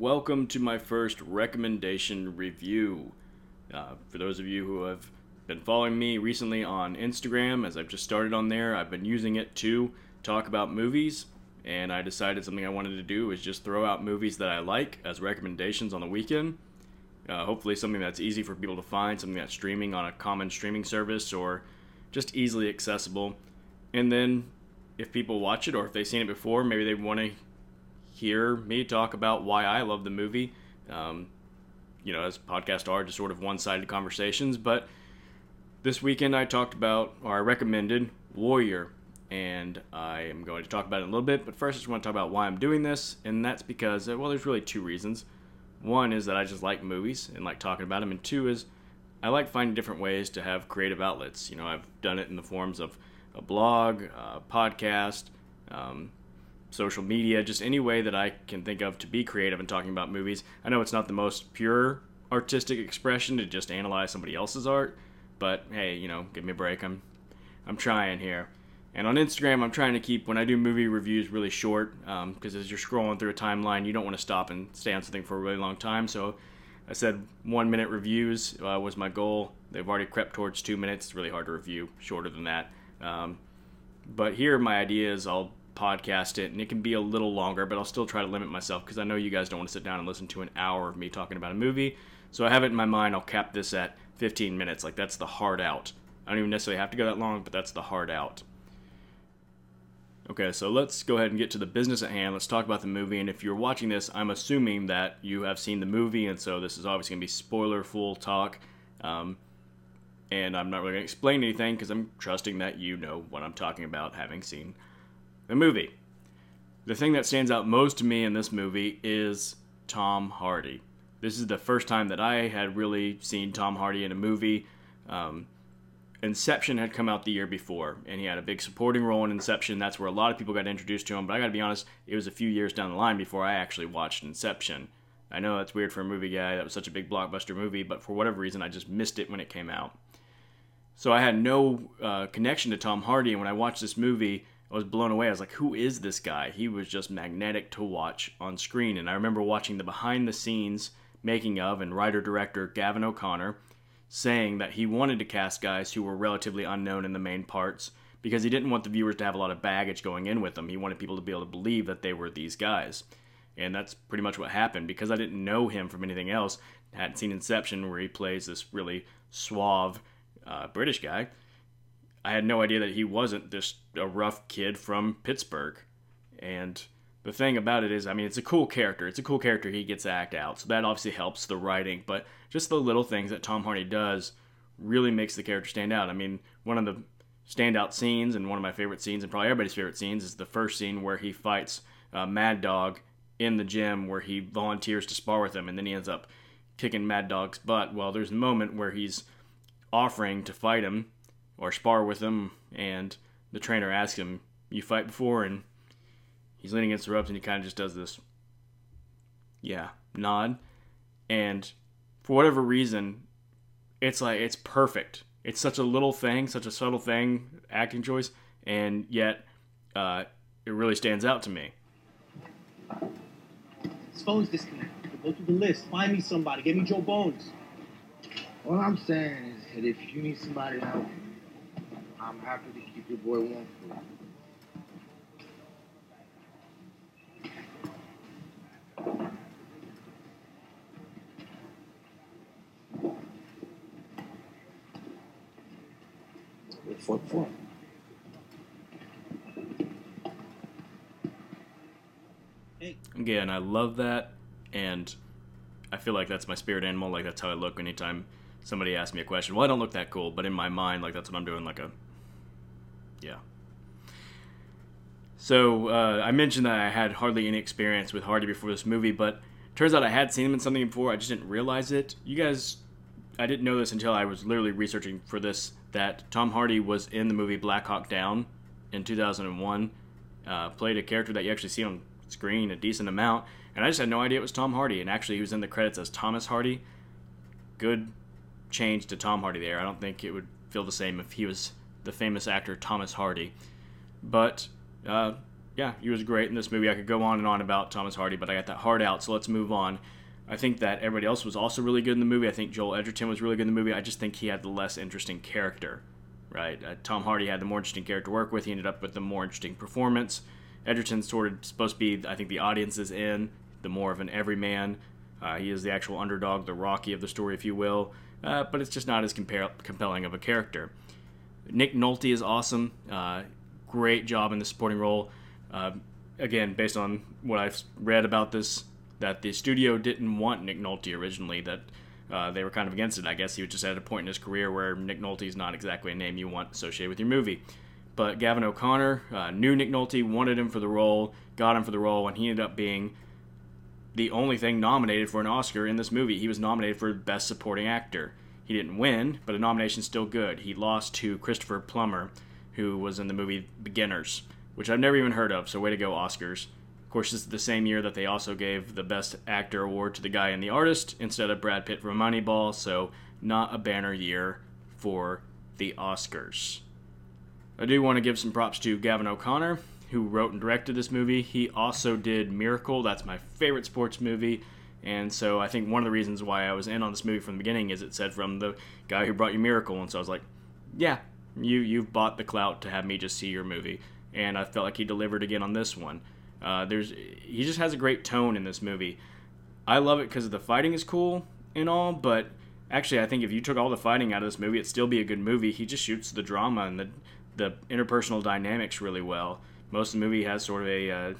Welcome to my first recommendation review. For those of you who have been following me recently on Instagram, as I've just started on there, I've been using it to talk about movies, and I decided something I wanted to do is just throw out movies that I like as recommendations on the weekend. Hopefully something that's easy for people to find, something that's streaming on a common streaming service or just easily accessible. And then if people watch it or if they've seen it before, maybe they want to hear me talk about why I love the movie. As podcasts are just sort of one-sided conversations, but this weekend I talked about, or I recommended, Warrior, and I am going to talk about it in a little bit, but first I just want to talk about why I'm doing this, and that's because, there's really two reasons. One is that I just like movies and like talking about them, and two is I like finding different ways to have creative outlets. I've done it in the forms of a blog, a podcast, social media, just any way that I can think of to be creative and talking about movies. I know it's not the most pure artistic expression to just analyze somebody else's art, but hey, give me a break. I'm trying here. And on Instagram, I'm trying to keep, when I do movie reviews, really short, because as you're scrolling through a timeline, you don't want to stop and stay on something for a really long time. So I said 1-minute reviews was my goal. They've already crept towards 2 minutes. It's really hard to review shorter than that. But here, my idea is I'll podcast it, and it can be a little longer, but I'll still try to limit myself because I know you guys don't want to sit down and listen to an hour of me talking about a movie. So I have it in my mind, I'll cap this at 15 minutes. Like, that's the hard out. I don't even necessarily have to go that long, but that's the hard out. Okay, so let's go ahead and get to the business at hand. Let's talk about the movie, and if you're watching this, I'm assuming that you have seen the movie, and so this is obviously going to be spoiler-full talk, and I'm not really going to explain anything because I'm trusting that you know what I'm talking about, having seen the movie. The thing that stands out most to me in this movie is Tom Hardy. This is the first time that I had really seen Tom Hardy in a movie. Inception had come out the year before, and he had a big supporting role in Inception. That's where a lot of people got introduced to him, but I gotta be honest, it was a few years down the line before I actually watched Inception. I know that's weird for a movie guy. That was such a big blockbuster movie, but for whatever reason, I just missed it when it came out. So I had no connection to Tom Hardy, and when I watched this movie, I was blown away. I was like, who is this guy? He was just magnetic to watch on screen, and I remember watching the behind-the-scenes making of and writer-director Gavin O'Connor saying that he wanted to cast guys who were relatively unknown in the main parts because he didn't want the viewers to have a lot of baggage going in with them. He wanted people to be able to believe that they were these guys. And that's pretty much what happened. Because I didn't know him from anything else, I hadn't seen Inception where he plays this really suave British guy, I had no idea that he wasn't just a rough kid from Pittsburgh. And the thing about it is, it's a cool character. It's a cool character he gets to act out. So that obviously helps the writing, but just the little things that Tom Hardy does really makes the character stand out. One of the standout scenes and one of my favorite scenes and probably everybody's favorite scenes is the first scene where he fights Mad Dog in the gym where he volunteers to spar with him and then he ends up kicking Mad Dog's butt. Well, there's a moment where he's offering to fight him or spar with him and the trainer asks him, "You fight before?" and he's leaning against the ropes, and he kind of just does this, nod. And for whatever reason, it's perfect. It's such a little thing, such a subtle thing, acting choice, and yet it really stands out to me. His phone's disconnected. Go through the list. Find me somebody. Get me Joe Bones. All I'm saying is that if you need somebody to help you, I'm happy to keep your boy warm for you. What for? Again, I love that, and I feel like that's my spirit animal. Like, that's how I look anytime somebody asks me a question. Well, I don't look that cool, but in my mind, like, that's what I'm doing, yeah. So, I mentioned that I had hardly any experience with Hardy before this movie, but turns out I had seen him in something before. I just didn't realize it. I didn't know this until I was literally researching for this, that Tom Hardy was in the movie Black Hawk Down in 2001, played a character that you actually see on screen a decent amount, and I just had no idea it was Tom Hardy, and actually he was in the credits as Thomas Hardy. Good change to Tom Hardy there. I don't think it would feel the same if he was the famous actor Thomas Hardy. But yeah, he was great in this movie. I could go on and on about Thomas Hardy, but I got that heart out, so let's move on. I think that everybody else was also really good in the movie. I think Joel Edgerton was really good in the movie. I just think he had the less interesting character, right? Tom Hardy had the more interesting character to work with. He ended up with the more interesting performance. Edgerton's sort of supposed to be, I think, the audience is in, the more of an everyman. He is the actual underdog, the Rocky of the story, if you will. But it's just not as compelling of a character. Nick Nolte is awesome. Great job in the supporting role. Again, based on what I've read about this, that the studio didn't want Nick Nolte originally, that they were kind of against it, I guess. He was just at a point in his career where Nick Nolte is not exactly a name you want associated with your movie. But Gavin O'Connor knew Nick Nolte, wanted him for the role, got him for the role, and he ended up being the only thing nominated for an Oscar in this movie. He was nominated for Best Supporting Actor. He didn't win, but a nomination's still good. He lost to Christopher Plummer, who was in the movie Beginners, which I've never even heard of, so way to go, Oscars. Of course, this is the same year that they also gave the Best Actor award to the guy in The Artist instead of Brad Pitt for Moneyball, so not a banner year for the Oscars. I do want to give some props to Gavin O'Connor, who wrote and directed this movie. He also did Miracle. That's my favorite sports movie, and so I think one of the reasons why I was in on this movie from the beginning is it said from the guy who brought you Miracle, and so I was like, yeah, you've bought the clout to have me just see your movie, and I felt like he delivered again on this one. He just has a great tone in this movie. I love it because the fighting is cool and all, but actually I think if you took all the fighting out of this movie, it'd still be a good movie. He just shoots the drama and the interpersonal dynamics really well. Most of the movie has sort of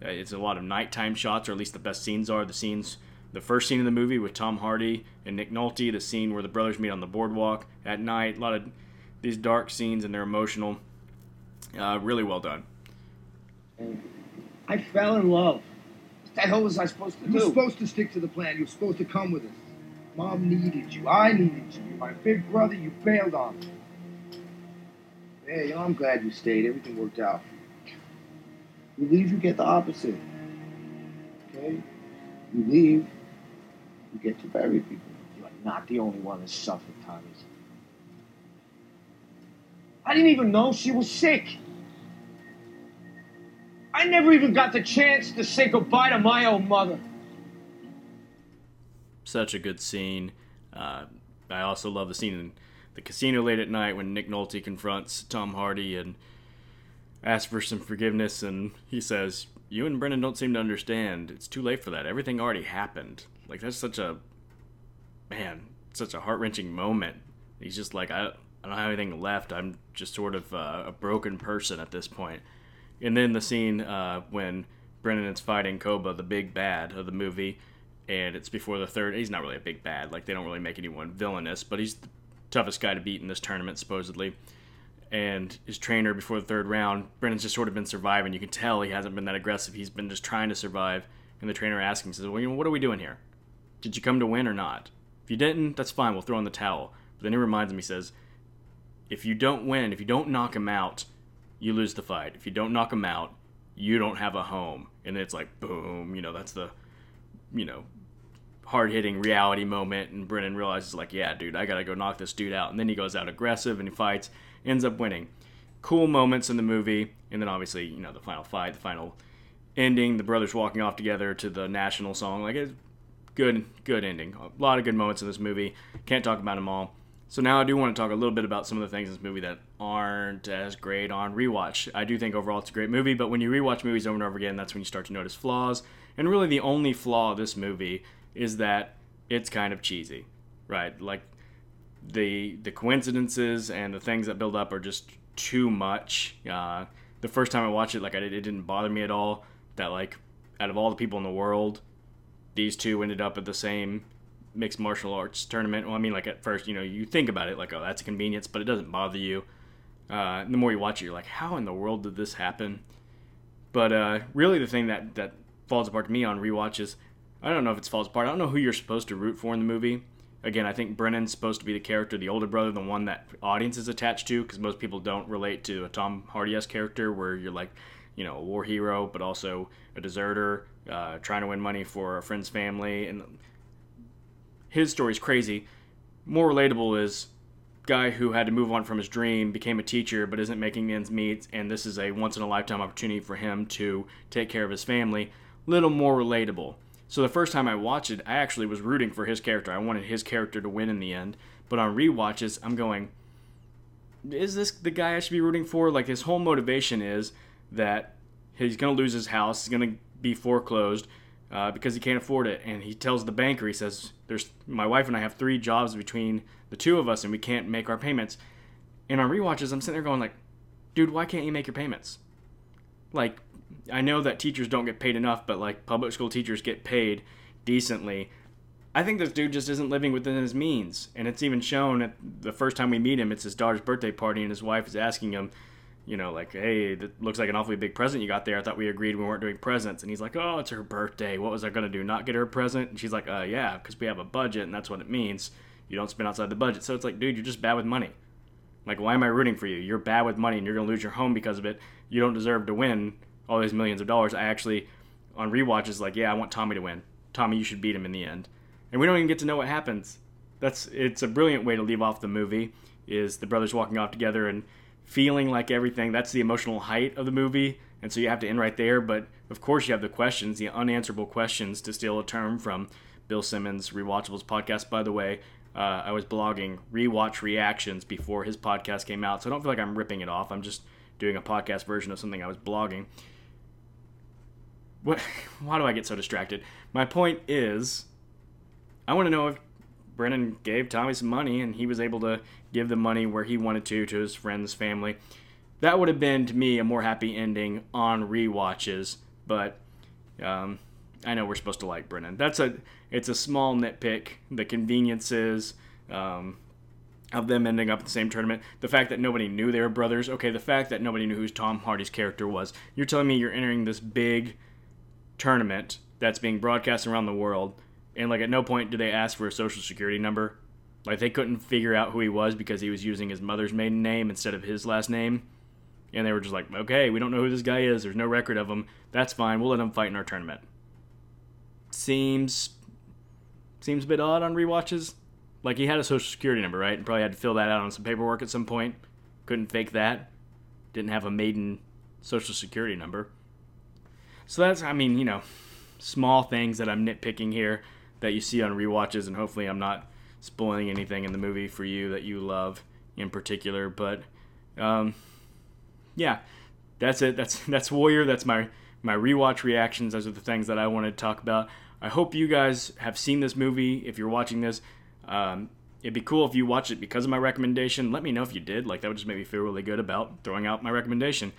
it's a lot of nighttime shots, or at least the best scenes are. The first scene of the movie with Tom Hardy and Nick Nolte, the scene where the brothers meet on the boardwalk at night, a lot of these dark scenes, and they're emotional. Really well done. And I fell in love. What the hell was I supposed to do? You were supposed to stick to the plan. You were supposed to come with us. Mom needed you. I needed you. You're my big brother. You failed on me. Hey, I'm glad you stayed. Everything worked out. You leave, you get the opposite. Okay? You leave, you get to bury people. You are not the only one that suffered, Thomas. I didn't even know she was sick. I never even got the chance to say goodbye to my own mother. Such a good scene. I also love the scene in the casino late at night when Nick Nolte confronts Tom Hardy and asks for some forgiveness, and he says, "You and Brendan don't seem to understand. It's too late for that. Everything already happened." Like, that's such a heart-wrenching moment. He's just like, I don't have anything left. I'm just sort of a broken person at this point. And then the scene when Brendan is fighting Koba, the big bad of the movie, and it's before the third. He's not really a big bad. Like, they don't really make anyone villainous, but he's the toughest guy to beat in this tournament, supposedly. And his trainer, before the third round, Brendan's just sort of been surviving. You can tell he hasn't been that aggressive. He's been just trying to survive. And the trainer asks him, says, "Well, what are we doing here? Did you come to win or not? If you didn't, that's fine. We'll throw in the towel." But then he reminds him, he says, "If you don't win, if you don't knock him out, you lose the fight. If you don't knock him out, you don't have a home." And it's like, boom, that's the, hard-hitting reality moment. And Brendan realizes, like, yeah, dude, I got to go knock this dude out. And then he goes out aggressive and he fights, ends up winning. Cool moments in the movie. And then obviously, the final fight, the final ending, the brothers walking off together to the national song. Like, it's good ending. A lot of good moments in this movie. Can't talk about them all. So now I do want to talk a little bit about some of the things in this movie that aren't as great on rewatch. I do think overall it's a great movie, but when you rewatch movies over and over again, that's when you start to notice flaws. And really the only flaw of this movie is that it's kind of cheesy, right? Like the coincidences and the things that build up are just too much. The first time I watched it, it didn't bother me at all that, out of all the people in the world, these two ended up at the same mixed martial arts tournament. Well, I mean, at first, you think about it, oh, that's a convenience, but it doesn't bother you. The more you watch it, you're like, how in the world did this happen? But really the thing that falls apart to me on rewatch is, I don't know if it falls apart. I don't know who you're supposed to root for in the movie. Again, I think Brennan's supposed to be the character, the older brother, the one that audience is attached to, because most people don't relate to a Tom Hardy-esque character where you're a war hero, but also a deserter, trying to win money for a friend's family, and his story's crazy. More relatable is guy who had to move on from his dream, became a teacher, but isn't making ends meet, and this is a once-in-a-lifetime opportunity for him to take care of his family. Little more relatable. So the first time I watched it, I actually was rooting for his character. I wanted his character to win in the end. But on rewatches, I'm going, is this the guy I should be rooting for? Like, his whole motivation is that he's going to lose his house. He's going to be foreclosed because he can't afford it. And he tells the banker, he says, "There's my wife and I have 3 jobs between the two of us, and we can't make our payments." And on rewatches, I'm sitting there going like, dude, why can't you make your payments? Like, I know that teachers don't get paid enough, but like public school teachers get paid decently. I think this dude just isn't living within his means. And it's even shown at the first time we meet him, it's his daughter's birthday party, and his wife is asking him, you know, like, "Hey, that looks like an awfully big present you got there. I thought we agreed we weren't doing presents." And he's like, "Oh, it's her birthday. What was I going to do, not get her a present?" And she's like, "Yeah, because we have a budget, and that's what it means. You don't spend outside the budget." So it's like, dude, you're just bad with money. Like, why am I rooting for you? You're bad with money, and you're going to lose your home because of it. You don't deserve to win all these millions of dollars. I actually, on rewatches, like, yeah, I want Tommy to win. Tommy, you should beat him in the end. And we don't even get to know what happens. It's a brilliant way to leave off the movie, is the brothers walking off together and feeling like everything. That's the emotional height of the movie, and so you have to end right there. But of course you have the questions, the unanswerable questions, to steal a term from Bill Simmons' Rewatchables podcast. By the way, I was blogging rewatch reactions before his podcast came out, so I don't feel like I'm ripping it off. I'm just doing a podcast version of something I was blogging. Why do I get so distracted? My point is, I want to know if Brendan gave Tommy some money and he was able to give the money where he wanted to his friend's family. That would have been, to me, a more happy ending on rewatches, but I know we're supposed to like Brendan. It's a small nitpick, the conveniences of them ending up at the same tournament. The fact that nobody knew they were brothers. Okay, the fact that nobody knew who Tom Hardy's character was. You're telling me you're entering this big tournament that's being broadcast around the world, and like at no point do they ask for a social security number. Like, they couldn't figure out who he was because he was using his mother's maiden name instead of his last name, and they were just like, okay, we don't know who this guy is, there's no record of him, that's fine, we'll let him fight in our tournament. Seems a bit odd on rewatches. Like, he had a social security number, right, and probably had to fill that out on some paperwork at some point. Couldn't fake that. Didn't have a maiden social security number. So that's, I mean, you know, small things that I'm nitpicking here that you see on rewatches, and hopefully I'm not spoiling anything in the movie for you that you love in particular. But, yeah, that's it. That's Warrior. That's my rewatch reactions. Those are the things that I wanted to talk about. I hope you guys have seen this movie. If you're watching this, it'd be cool if you watched it because of my recommendation. Let me know if you did. Like, that would just make me feel really good about throwing out my recommendation.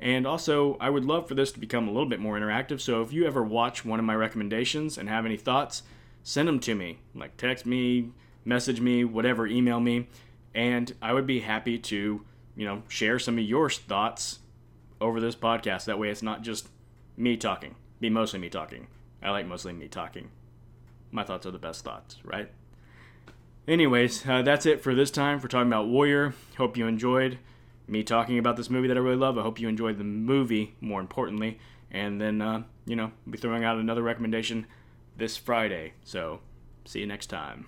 And also, I would love for this to become a little bit more interactive. So if you ever watch one of my recommendations and have any thoughts, send them to me. Like, text me, message me, whatever, email me. And I would be happy to, you know, share some of your thoughts over this podcast. That way it's not just me talking. Be mostly me talking. I like mostly me talking. My thoughts are the best thoughts, right? Anyways, that's it for this time for talking about Warrior. Hope you enjoyed me talking about this movie that I really love. I hope you enjoyed the movie, more importantly. And then, you know, I'll be throwing out another recommendation this Friday. So, see you next time.